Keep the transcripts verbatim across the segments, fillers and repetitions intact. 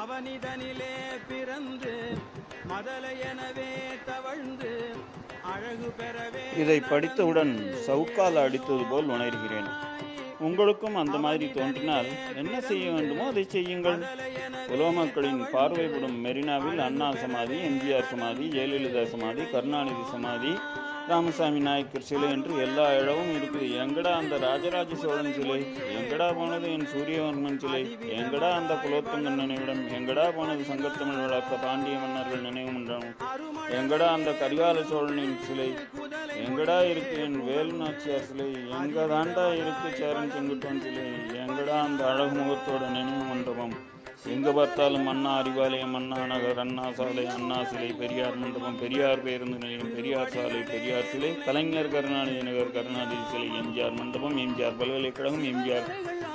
அவனிதனிலே பிறந்து மதலையனவே தவழ்ந்து அழகு பெறவே. இதை படித்தவுடன் சவுக்கால் அடித்தது போல் உணர்கிறேன். உங்களுக்கும் அந்த மாதிரி தோன்றினால் என்ன செய்ய வேண்டுமோ அதை செய்யுங்கள். உலோமக்களின் பார்வைப்படும் மெரினாவில் அண்ணா சமாதி, எம்ஜிஆர் சமாதி, ஜெயலலிதா சமாதி, கருணாநிதி சமாதி, ராமசாமி நாயக்கர் சிலை என்று எல்லா இடமும் இருக்குது. எங்கடா அந்த ராஜராஜ சோழன் சிலை, எங்கடா போனது என் சூரியவர்மன் சிலை, எங்கடா அந்த குலோத்துங்கன் நினைவிடம், எங்கடா போனது சங்கத்தமிழ் வளர்த்த பாண்டிய மன்னர்கள் நினைவு மண்டபம், எங்கடா அந்த கரிகால சோழனின் சிலை, எங்கடா இருக்கு என் வேலு நாச்சியார் சிலை, எங்க தாண்டா இருக்கு சேரன் செங்குட்டன் சிலை, எங்கடா அந்த அழகு முகத்தோட நினைவு மண்டபம், எங்கே பார்த்தாலும் அண்ணா அறிவாலயம், அண்ணா நகர், அண்ணா சாலை, அண்ணா சிலை, பெரியார் மண்டபம், பெரியார் பேருந்து நிலையம், பெரியார் சாலை, பெரியார் சிலை, கலைஞர் கருணாநிதி நகர், கருணாநிதி சிலை, எம்ஜிஆர் மண்டபம், எம்ஜிஆர் பல்கலைக்கழகம், எம்ஜிஆர்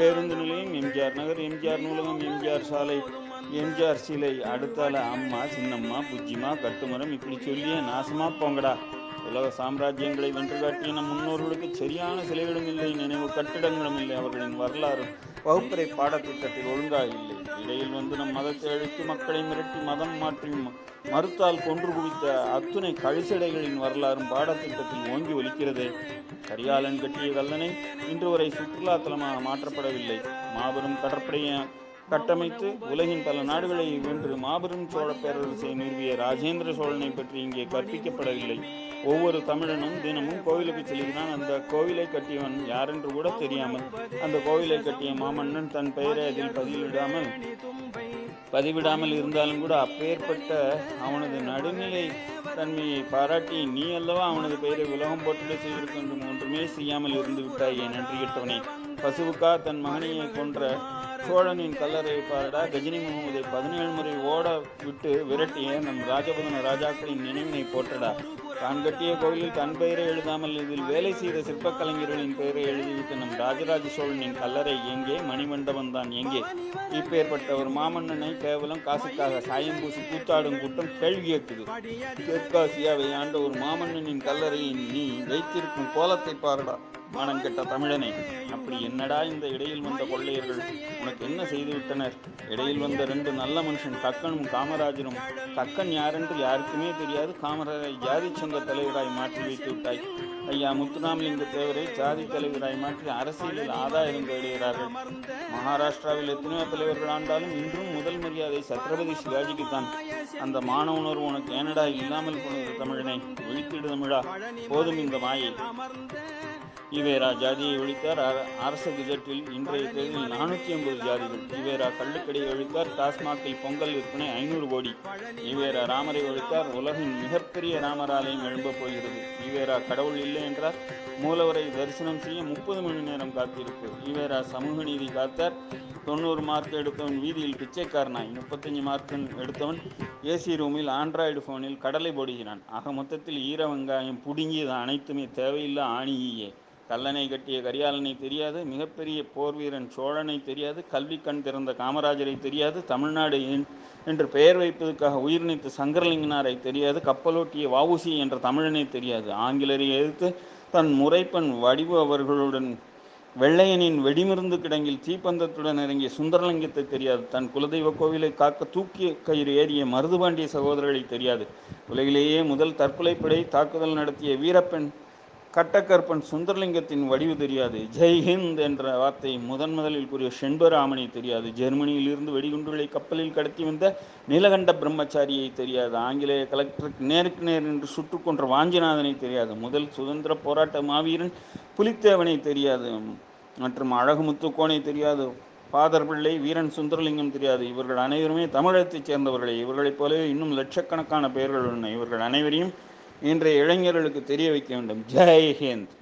பேருந்து நிலையம், எம்ஜிஆர் நகர், எம்ஜிஆர் நூலகம், எம்ஜிஆர் சாலை, எம்ஜிஆர் சிலை, அடுத்தால அம்மா, சின்னம்மா, புஜ்ஜிமா, கட்டுமரம், இப்படி சொல்லியே நாசமா போங்கடா. உலக சாம்ராஜ்யங்களை வென்று காட்டிய நம் முன்னோர்களுக்கு சரியான சிலைகளும் இல்லை, நினைவு கட்டிடங்களும் இல்லை, அவர்களின் வரலாறு வகுப்பறை பாடத்திட்டத்தில் ஒழுங்காக இல்லை. இடையில் வந்து நம் மதத்தை அழித்து மக்களை மிரட்டி மதம் மாற்றி மறுத்தால் கொன்று குவித்த அத்துணை கழிசடைகளின் வரலாறும் பாடத்திட்டத்தில் ஓங்கி ஒலிக்கிறது. கரிகாலன் கட்டிய கல்லணை இன்று வரை சுற்றுலா தலமாக மாற்றப்படவில்லை. மாபெரும் கடற்படையை கட்டமைத்து உலகின் பல நாடுகளை வென்று மாபெரும் சோழ பேரரசை நிறுவிய ராஜேந்திர சோழனை பற்றி இங்கே கற்பிக்கப்படவில்லை. ஒவ்வொரு தமிழனும் தினமும் கோவிலுக்கு செல்கிறான். அந்த கோவிலை கட்டியவன் யாரென்று கூட தெரியாமல் அந்த கோவிலை கட்டிய மாமன்னன் தன் பெயரை அதில் பதிவிடாமல் பதிவிடாமல் இருந்தாலும் கூட அப்பேற்பட்ட அவனது நடுநிலை தன்மையை பாராட்டி நீ அல்லவா அவனது பெயரை உலகம் போட்டுட செய்திருக்க என்று ஒன்றுமே செய்யாமல் இருந்து விட்டாயே நன்றி கெட்டவனே. பசுவுக்கா தன் மகனையை கொன்ற சோழனின் கல்லறை பாரடா கஜினி முகமதை பதினேழு முறை ஓட விட்டு விரட்டிய நம் ராஜபுதன ராஜாக்களின் நினைவினை போற்றடா. தான் கட்டிய கோயிலில் தன் பெயரை எழுதாமல் இதில் வேலை செய்த சிற்பக்கலைஞர்களின் பெயரை எழுதிவிட்ட நம் ராஜராஜ சோழனின் கல்லறை எங்கே, மணிமண்டபம் தான் எங்கே? இப்பேற்பட்ட ஒரு மாமன்னனை கேவலம் காசுக்காக சாயம் பூசி கூத்தாடும் கூட்டம் கேள்வி கேட்குது. தெற்காசியாவை ஆண்ட ஒரு மாமன்னனின் கல்லறையை நீ வைத்திருக்கும் கோலத்தை பாருடா மானம் கெட்ட தமிழனை. அப்படி என்னடா இந்த இடையில் வந்த கொள்ளையர்கள் உனக்கு என்ன செய்துவிட்டனர்? இடையில் வந்த ரெண்டு நல்ல மனுஷன் கக்கனும் காமராஜரும். கக்கன் யாரென்று யாருக்குமே தெரியாது. காமராஜரை ஜாதி சங்க தலைவராய் மாற்றி வைத்து விட்டாய். ஐயா முத்துராமலிங்க தேவரை ஜாதி தலைவராய் மாற்றி அரசியலில் ஆதாயம் தேடுகிறார்கள். மகாராஷ்டிராவில் எத்தனையோ தலைவர்கள் ஆண்டாலும் இன்றும் முதல் மரியாதை சத்ரபதி சிவாஜிக்குத்தான். அந்த மான உணர்வு உனக்கு ஏனடா இல்லாமல் போனது தமிழனை? ஒழித்திடு தமிழா, போதும் இந்த மாயை. ஈவேரா ஜாதியை ஒழித்தார். அரசு கஜெட்டில் இன்றைய தேதியில் நானூற்றி ஐம்பது ஜாதிகள். ஈவேரா கள்ளுக்கடையை ஒழித்தார். டாஸ்மாகில் பொங்கல் விற்பனை ஐநூறு கோடி. ஈவேரா ராமரை ஒழித்தார். உலகின் மிகப்பெரிய ராமராலயம் எழும்பப் போகிறது. ஈவேரா கடவுள் இல்லை என்றார். மூலவரை தரிசனம் செய்ய முப்பது மணி நேரம் காத்திருப்பு. ஈவேரா சமூக நீதி காத்தார். தொண்ணூறு மார்க் எடுத்தவன் வீதியில் பிச்சைக்காரனாய், முப்பத்தஞ்சு மார்க் எடுத்தவன் ஏசி ரூமில் ஆண்ட்ராய்டு ஃபோனில் கடலை போடுகிறான். ஆக மொத்தத்தில் ஈர வெங்காயம் புடுங்கியது அனைத்துமே தேவையில்லை ஆணியே. கல்லணை கட்டிய கரியாலனை தெரியாது, மிகப்பெரிய போர் வீரன் சோழனை தெரியாது, கல்வி கண் திறந்த காமராஜரை தெரியாது, தமிழ்நாடு என்று பெயர் வைப்பதற்காக உயிர்நீத்த சங்கரலிங்கனாரை தெரியாது, கப்பலோட்டிய வவுசி என்ற தமிழனை தெரியாது, ஆங்கிலரை எதிர்த்து தன் முறைப்பெண் வடிவு அவர்களுடன் வெள்ளையனின் வெடிமிருந்து கிடங்கில் தீப்பந்தத்துடன் இறங்கிய சுந்தரலிங்கத்தை தெரியாது, தன் குலதெய்வ கோவிலை காக்க தூக்கி கயிறு ஏறிய மருதுபாண்டிய சகோதரர்களை தெரியாது, உலகிலேயே முதல் தற்கொலைப்படை தாக்குதல் நடத்திய வீரப்பெண் கட்டக்கற்பன் சுந்தரலிங்கத்தின் வடிவு தெரியாது, ஜெய்ஹிந்த் என்ற வார்த்தை முதன் முதலில் கூறிய செண்பராமனை தெரியாது, ஜெர்மனியிலிருந்து வெடிகுண்டுகளை கப்பலில் கடத்தி வந்த நீலகண்ட பிரம்மச்சாரியை தெரியாது, ஆங்கிலேய கலெக்டருக்கு நேருக்கு நேர் என்று சுட்டு கொன்ற வாஞ்சிநாதனை தெரியாது, முதல் சுதந்திர போராட்ட மாவீரன் புலித்தேவனை தெரியாது மற்றும் அழகுமுத்துக்கோனை தெரியாது, பாதர் பிள்ளை வீரன் சுந்தரலிங்கம் தெரியாது. இவர்கள் அனைவருமே தமிழகத்தைச் சேர்ந்தவர்களே. இவர்களைப் போலவே இன்னும் லட்சக்கணக்கான பெயர்கள் உள்ளன. இவர்கள் அனைவரையும் இன்றைய இளைஞர்களுக்கு தெரிய வைக்க வேண்டும். ஜெய்ஹிந்த்.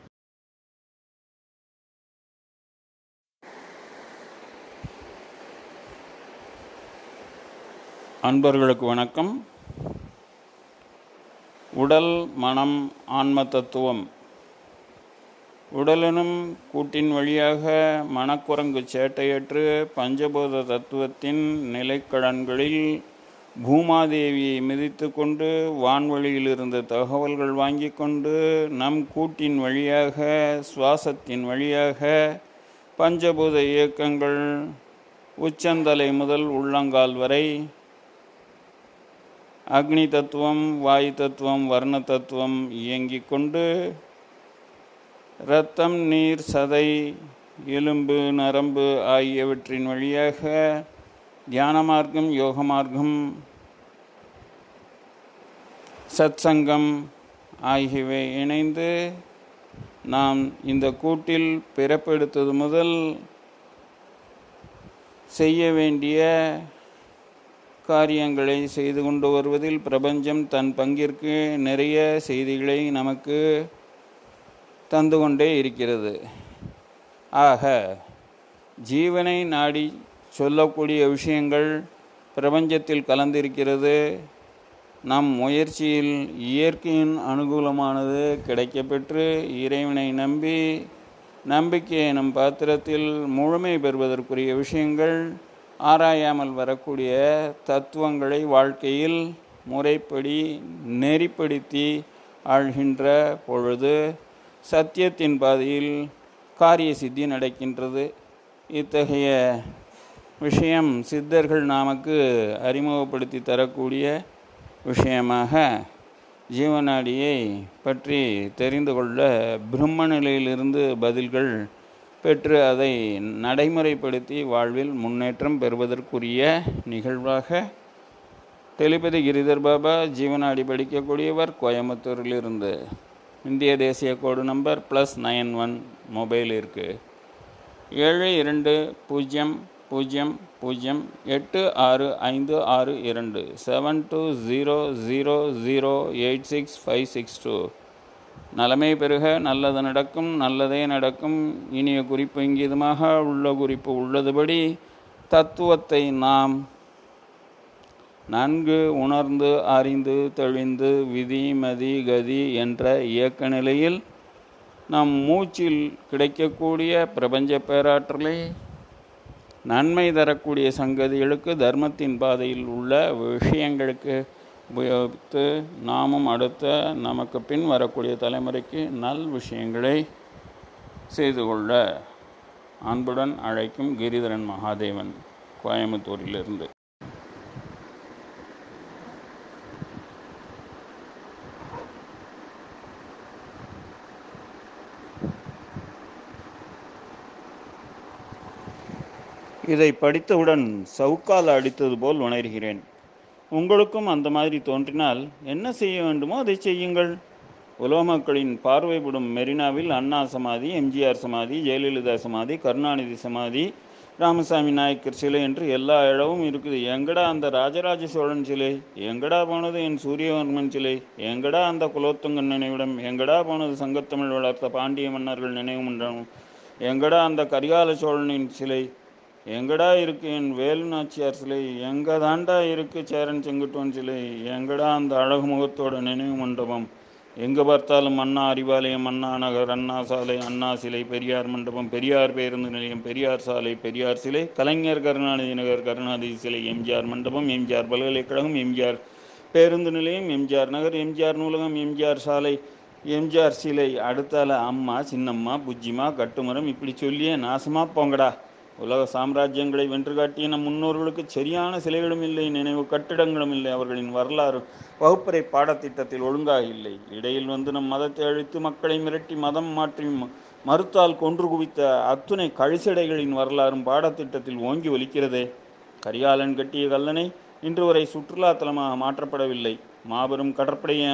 அன்பர்களுக்கு வணக்கம். உடல், மனம், ஆன்ம தத்துவம். உடலெனும் கூட்டின் வழியாக மனக்குரங்கு சேட்டையற்று பஞ்சபூத தத்துவத்தின் நிலைக்கடன்களில் பூமாதேவியை மிதித்து கொண்டு வான்வழியில் இருந்த தகவல்கள் வாங்கி கொண்டு நம் கூட்டின் வழியாக, சுவாசத்தின் வழியாக பஞ்சபூத இயக்கங்கள் உச்சந்தலை முதல் உள்ளங்கால் வரை அக்னி தத்துவம், வாயு தத்துவம், வர்ண தத்துவம் இயங்கி கொண்டு இரத்தம், நீர், சதை, எலும்பு, நரம்பு ஆகியவற்றின் வழியாக தியான மார்க்கம், யோக மார்க்கம், சத்சங்கம் ஆகியவை இணைந்து நாம் இந்த கூட்டில் பிறப்பெடுத்தது முதல் செய்ய வேண்டிய காரியங்களை செய்து கொண்டு வருவதில் பிரபஞ்சம் தன் பங்கிற்கு நிறைய செய்திகளை நமக்கு தந்து கொண்டே இருக்கிறது. ஆக ஜீவனை நாடி சொல்லக்கூடிய விஷயங்கள் பிரபஞ்சத்தில் கலந்திருக்கிறது. நம் முயற்சியில் இயற்கையின் அனுகூலமானது கிடைக்கப்பெற்று இறைவனை நம்பி நம்பிக்கையை நம் பாத்திரத்தில் முழுமை பெறுவதற்குரிய விஷயங்கள் ஆராயாமல் வரக்கூடிய தத்துவங்களை வாழ்க்கையில் முறைப்படி நெறிப்படுத்தி ஆழ்கின்ற பொழுது சத்தியத்தின் பாதையில் காரிய சித்தி நடக்கின்றது. இத்தகைய விஷயம் சித்தர்கள் நமக்கு அறிமுகப்படுத்தி தரக்கூடிய விஷயமாக ஜீவநாடியை பற்றி தெரிந்து கொள்ள பிரம்ம நிலையிலிருந்து பதில்கள் பெற்று அதை நடைமுறைப்படுத்தி வாழ்வில் முன்னேற்றம் பெறுவதற்குரிய நிகழ்வாக தெளிபதி கிரிதர் பாபா ஜீவநாடி படிக்கக்கூடியவர் கோயம்புத்தூரிலிருந்து. இந்திய தேசிய code number plus nine one mobile இருக்குது. ஏழு இரண்டு பூஜ்ஜியம் பூஜ்ஜியம் பூஜ்ஜியம் எட்டு ஆறு ஐந்து ஆறு இரண்டு seven two zero zero zero eight six five six two. நலமே பெருக, நல்லது நடக்கும், நல்லதே நடக்கும். இனிய குறிப்பு இங்கீதமாக உள்ள குறிப்பு உள்ளதுபடி தத்துவத்தை நாம் நன்கு உணர்ந்து அறிந்து தெளிந்து விதி மதி கதி என்ற இயக்க நிலையில் நம் மூச்சில் கிடைக்கக்கூடிய பிரபஞ்ச பேராற்றலை நன்மை தரக்கூடிய சங்கதிகளுக்கு தர்மத்தின் பாதையில் உள்ள விஷயங்களுக்கு உபயோகித்து நாமும் அடுத்த நமக்கு பின் வரக்கூடிய தலைமுறைக்கு நல் விஷயங்களை செய்து கொள்ள அன்புடன் அழைக்கும் கீரிதரன் மகாதேவன், கோயம்புத்தூரிலிருந்து. இதை படித்தவுடன் சவுக்கால் அடித்தது போல் உணர்கிறேன். உங்களுக்கும் அந்த மாதிரி தோன்றினால் என்ன செய்ய வேண்டுமோ அதை செய்யுங்கள். உலோமக்களின் பார்வைப்படும் மெரினாவில் அண்ணா சமாதி, எம்ஜிஆர் சமாதி, ஜெயலலிதா சமாதி, கருணாநிதி சமாதி, ராமசாமி நாயக்கர் சிலை என்று எல்லா இடமும் இருக்குது. எங்கடா அந்த ராஜராஜ சோழன் சிலை? எங்கடா போனது என் சூரியவர்மன் சிலை? எங்கடா அந்த குலோத்துங்கன் நினைவிடம்? எங்கடா போனது சங்கத்தமிழ் வளர்த்த பாண்டிய மன்னர்கள் நினைவு மன்றம்? எங்கடா அந்த கரிகால சோழனின் சிலை? எங்கடா இருக்கு என் வேலு நாச்சியார் சிலை? எங்கே தாண்டா இருக்கு சேரன் செங்குட்டன் சிலை? எங்கடா அந்த அழகு முகத்தோட நினைவு மண்டபம்? எங்கே பார்த்தாலும் அண்ணா அறிவாலயம், அண்ணா நகர், அண்ணா சாலை, அண்ணா சிலை, பெரியார் மண்டபம், பெரியார் பேருந்து நிலையம், பெரியார் சாலை, பெரியார் சிலை, கலைஞர் கருணாநிதி நகர், கருணாநிதி சிலை, எம்ஜிஆர் மண்டபம், எம்ஜிஆர் பல்கலைக்கழகம், எம்ஜிஆர் பேருந்து நிலையம், எம்ஜிஆர் நகர், எம்ஜிஆர் நூலகம், எம்ஜிஆர் சாலை, எம்ஜிஆர் சிலை, அடுத்தால அம்மா, சின்னம்மா, புஜ்ஜிமா, கட்டுமரம், இப்படி சொல்லியே நாசமாக போங்கடா. உலக சாம்ராஜ்யங்களை வென்று காட்டிய நம் முன்னோர்களுக்கு சரியான சிலைகளும் இல்லை, நினைவு கட்டிடங்களும் இல்லை. அவர்களின் வரலாறு வகுப்பறை பாடத்திட்டத்தில் ஒழுங்காக இல்லை. இடையில் வந்து நம் மதத்தை அழித்து மக்களை மிரட்டி மதம் மாற்றி மறுத்தால் கொன்று குவித்த அத்துணை கழிசடைகளின் வரலாறும் பாடத்திட்டத்தில் ஓங்கி ஒலிக்கிறதே. கரிகாலன் கட்டிய கல்லணை இன்று வரை சுற்றுலாத்தலமாக மாற்றப்படவில்லை. மாபெரும் கடற்படையை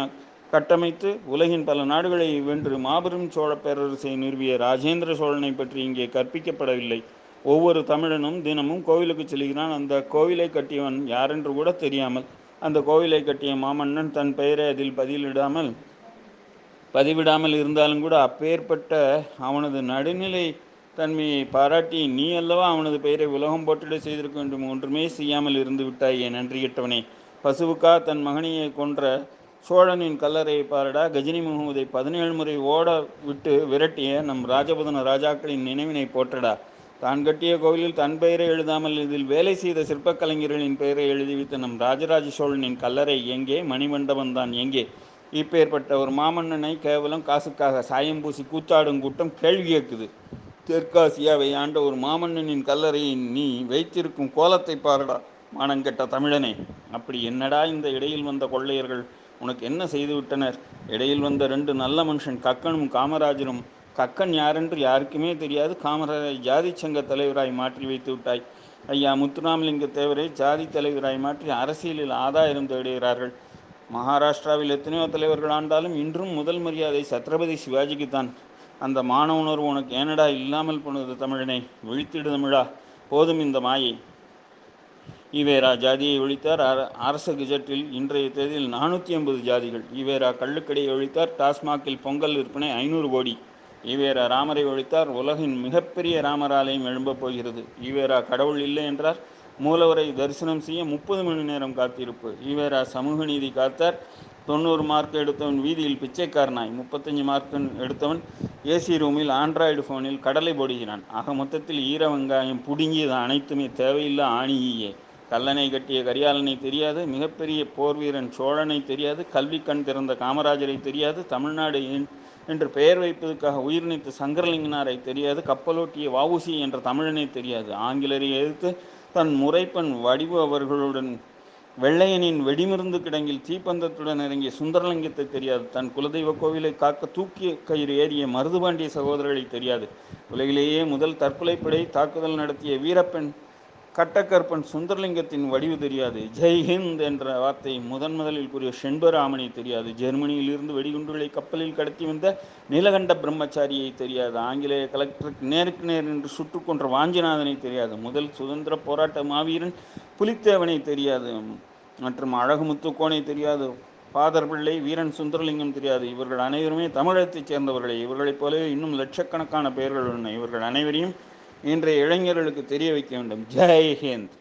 கட்டமைத்து உலகின் பல நாடுகளை வென்று மாபெரும் சோழ பேரரசை நிறுவிய ராஜேந்திர சோழனை பற்றி இங்கே கற்பிக்கப்படவில்லை. ஒவ்வொரு தமிழனும் தினமும் கோவிலுக்கு செல்கிறான். அந்த கோவிலை கட்டியவன் யாரென்று கூட தெரியாமல் அந்த கோவிலை கட்டிய மாமன்னன் தன் பெயரை அதில் பதிலிடாமல் பதிவிடாமல் இருந்தாலும் கூட அப்பேற்பட்ட அவனது நடுநிலை தன்மையை பாராட்டி நீ அல்லவா அவனது பெயரை உலகம் போட்டிட செய்திருக்க வேண்டும், ஒன்றுமே செய்யாமல் இருந்து விட்டாயே நன்றியிட்டவனே. பசுவுக்கா தன் மகனையை கொன்ற சோழனின் கல்லறையை பாரடா, கஜினி முகமதை பதினேழு முறை ஓட விட்டு விரட்டிய நம் ராஜபுதன ராஜாக்களின் நினைவினை போற்றடா. தான் கட்டிய கோவிலில் தன் பெயரை எழுதாமல் இதில் வேலை செய்த சிற்பக்கலைஞர்களின் பெயரை எழுதி வைத்த நம் ராஜராஜ சோழனின் கல்லறை எங்கே, மணிமண்டபம் தான் எங்கே? இப்பேற்பட்ட ஒரு மாமன்னனை கேவலம் காசுக்காக சாயம் பூசி கூத்தாடும் கூட்டம் கேள்வி கேட்குது. தெற்காசியாவை ஆண்ட ஒரு மாமன்னனின் கல்லறையை நீ வைத்திருக்கும் கோலத்தை பாருடா மானங்கெட்ட தமிழனே. அப்படி என்னடா இந்த இடையில் வந்த கொள்ளையர்கள் உனக்கு என்ன செய்து விட்டனர்? இடையில் வந்த ரெண்டு நல்ல மனுஷன் கக்கனும் காமராஜரும். கக்கன் யாரென்று யாருக்குமே தெரியாது. காமராஜரை ஜாதி சங்க தலைவராய் மாற்றி வைத்து விட்டாய். ஐயா முத்துராமலிங்க தேவரை ஜாதி தலைவராய் மாற்றி அரசியலில் ஆதாயம் தேடுகிறார்கள். மகாராஷ்டிராவில் எத்தனையோ தலைவர்கள் ஆண்டாலும் இன்றும் முதல் மரியாதை சத்ரபதி சிவாஜிக்கு தான். அந்த மான உணர்வு உனக்கு ஏனடா இல்லாமல் போனது தமிழனை? விழித்திடு தமிழா, போதும் இந்த மாயை. ஈவேரா ஜாதியை ஒழித்தார். அரசு கெஜெட்டில் இன்றைய தேதியில் நானூற்றி ஐம்பது ஜாதிகள். ஈவேரா கள்ளுக்கடையை ஒழித்தார். டாஸ்மாகில் பொங்கல் விற்பனை ஐநூறு கோடி. ஈவேரா ராமரை ஒழித்தார். உலகின் மிகப்பெரிய ராமராலயம் எழும்பப் போகிறது. ஈவேரா கடவுள் இல்லை என்றார். மூலவரை தரிசனம் செய்ய முப்பது மணி நேரம் காத்திருப்பு. ஈவேரா சமூக நீதி காத்தார். தொண்ணூறு மார்க் எடுத்தவன் வீதியில் பிச்சைக்காரனாய், முப்பத்தஞ்சு மார்க் எடுத்தவன் ஏசி ரூமில் ஆண்ட்ராய்டு ஃபோனில் கடலை போடுகிறான். ஆக மொத்தத்தில் ஈர வெங்காயம் புடுங்கியது அனைத்துமே தேவையில்லா ஆணியே. கல்லனை கட்டிய கரியாலனை தெரியாது, மிகப்பெரிய போர் வீரன் சோழனை தெரியாது, கல்வி கண் திறந்த காமராஜரை தெரியாது, தமிழ்நாடு என்று பெயர் வைப்பதற்காக உயிர் நீத்த சங்கரலிங்கனாரை தெரியாது, கப்பலோட்டிய வவூசி என்ற தமிழனை தெரியாது. ஆங்கிலரை எதிர்த்து தன் முறைப்பன் வடிவு அவர்களுடன் வெள்ளையனின் வெடிமிருந்து கிடங்கில் தீப்பந்தத்துடன் இறங்கிய சுந்தரலிங்கத்தை தெரியாது, தன் குலதெய்வ கோவிலை காக்க தூக்கிய கயிறு ஏறிய மருதுபாண்டிய சகோதரர்களை தெரியாது, உலகிலேயே முதல் தற்கொலைப்படை தாக்குதல் நடத்திய வீரப்பெண் கட்டக்கற்பன் சுந்தரலிங்கத்தின் வடிவு தெரியாது, ஜெய்ஹிந்த் என்ற வார்த்தை முதன் முதலில் கூறிய செண்பராமனை தெரியாது, ஜெர்மனியிலிருந்து வெடிகுண்டுகளை கப்பலில் கடத்தி வந்த நீலகண்ட பிரம்மச்சாரியை தெரியாது, ஆங்கிலேய கலெக்டருக்கு நேருக்கு நேர் என்று சுட்டுக்கொன்ற வாஞ்சிநாதனை தெரியாது, முதல் சுதந்திர போராட்ட மாவீரன் புலித்தேவனை தெரியாது மற்றும் அழகுமுத்துக்கோனை தெரியாது, பாதர் பிள்ளை வீரன் சுந்தரலிங்கம் தெரியாது. இவர்கள் அனைவருமே தமிழகத்தைச் சேர்ந்தவர்களே. இவர்களைப் போலவே இன்னும் லட்சக்கணக்கான பெயர்கள் உள்ளன. இவர்கள் அனைவரையும் இன்றைய இளைஞர்களுக்கு தெரிய வைக்க வேண்டும். ஜெய்ஹிந்த்.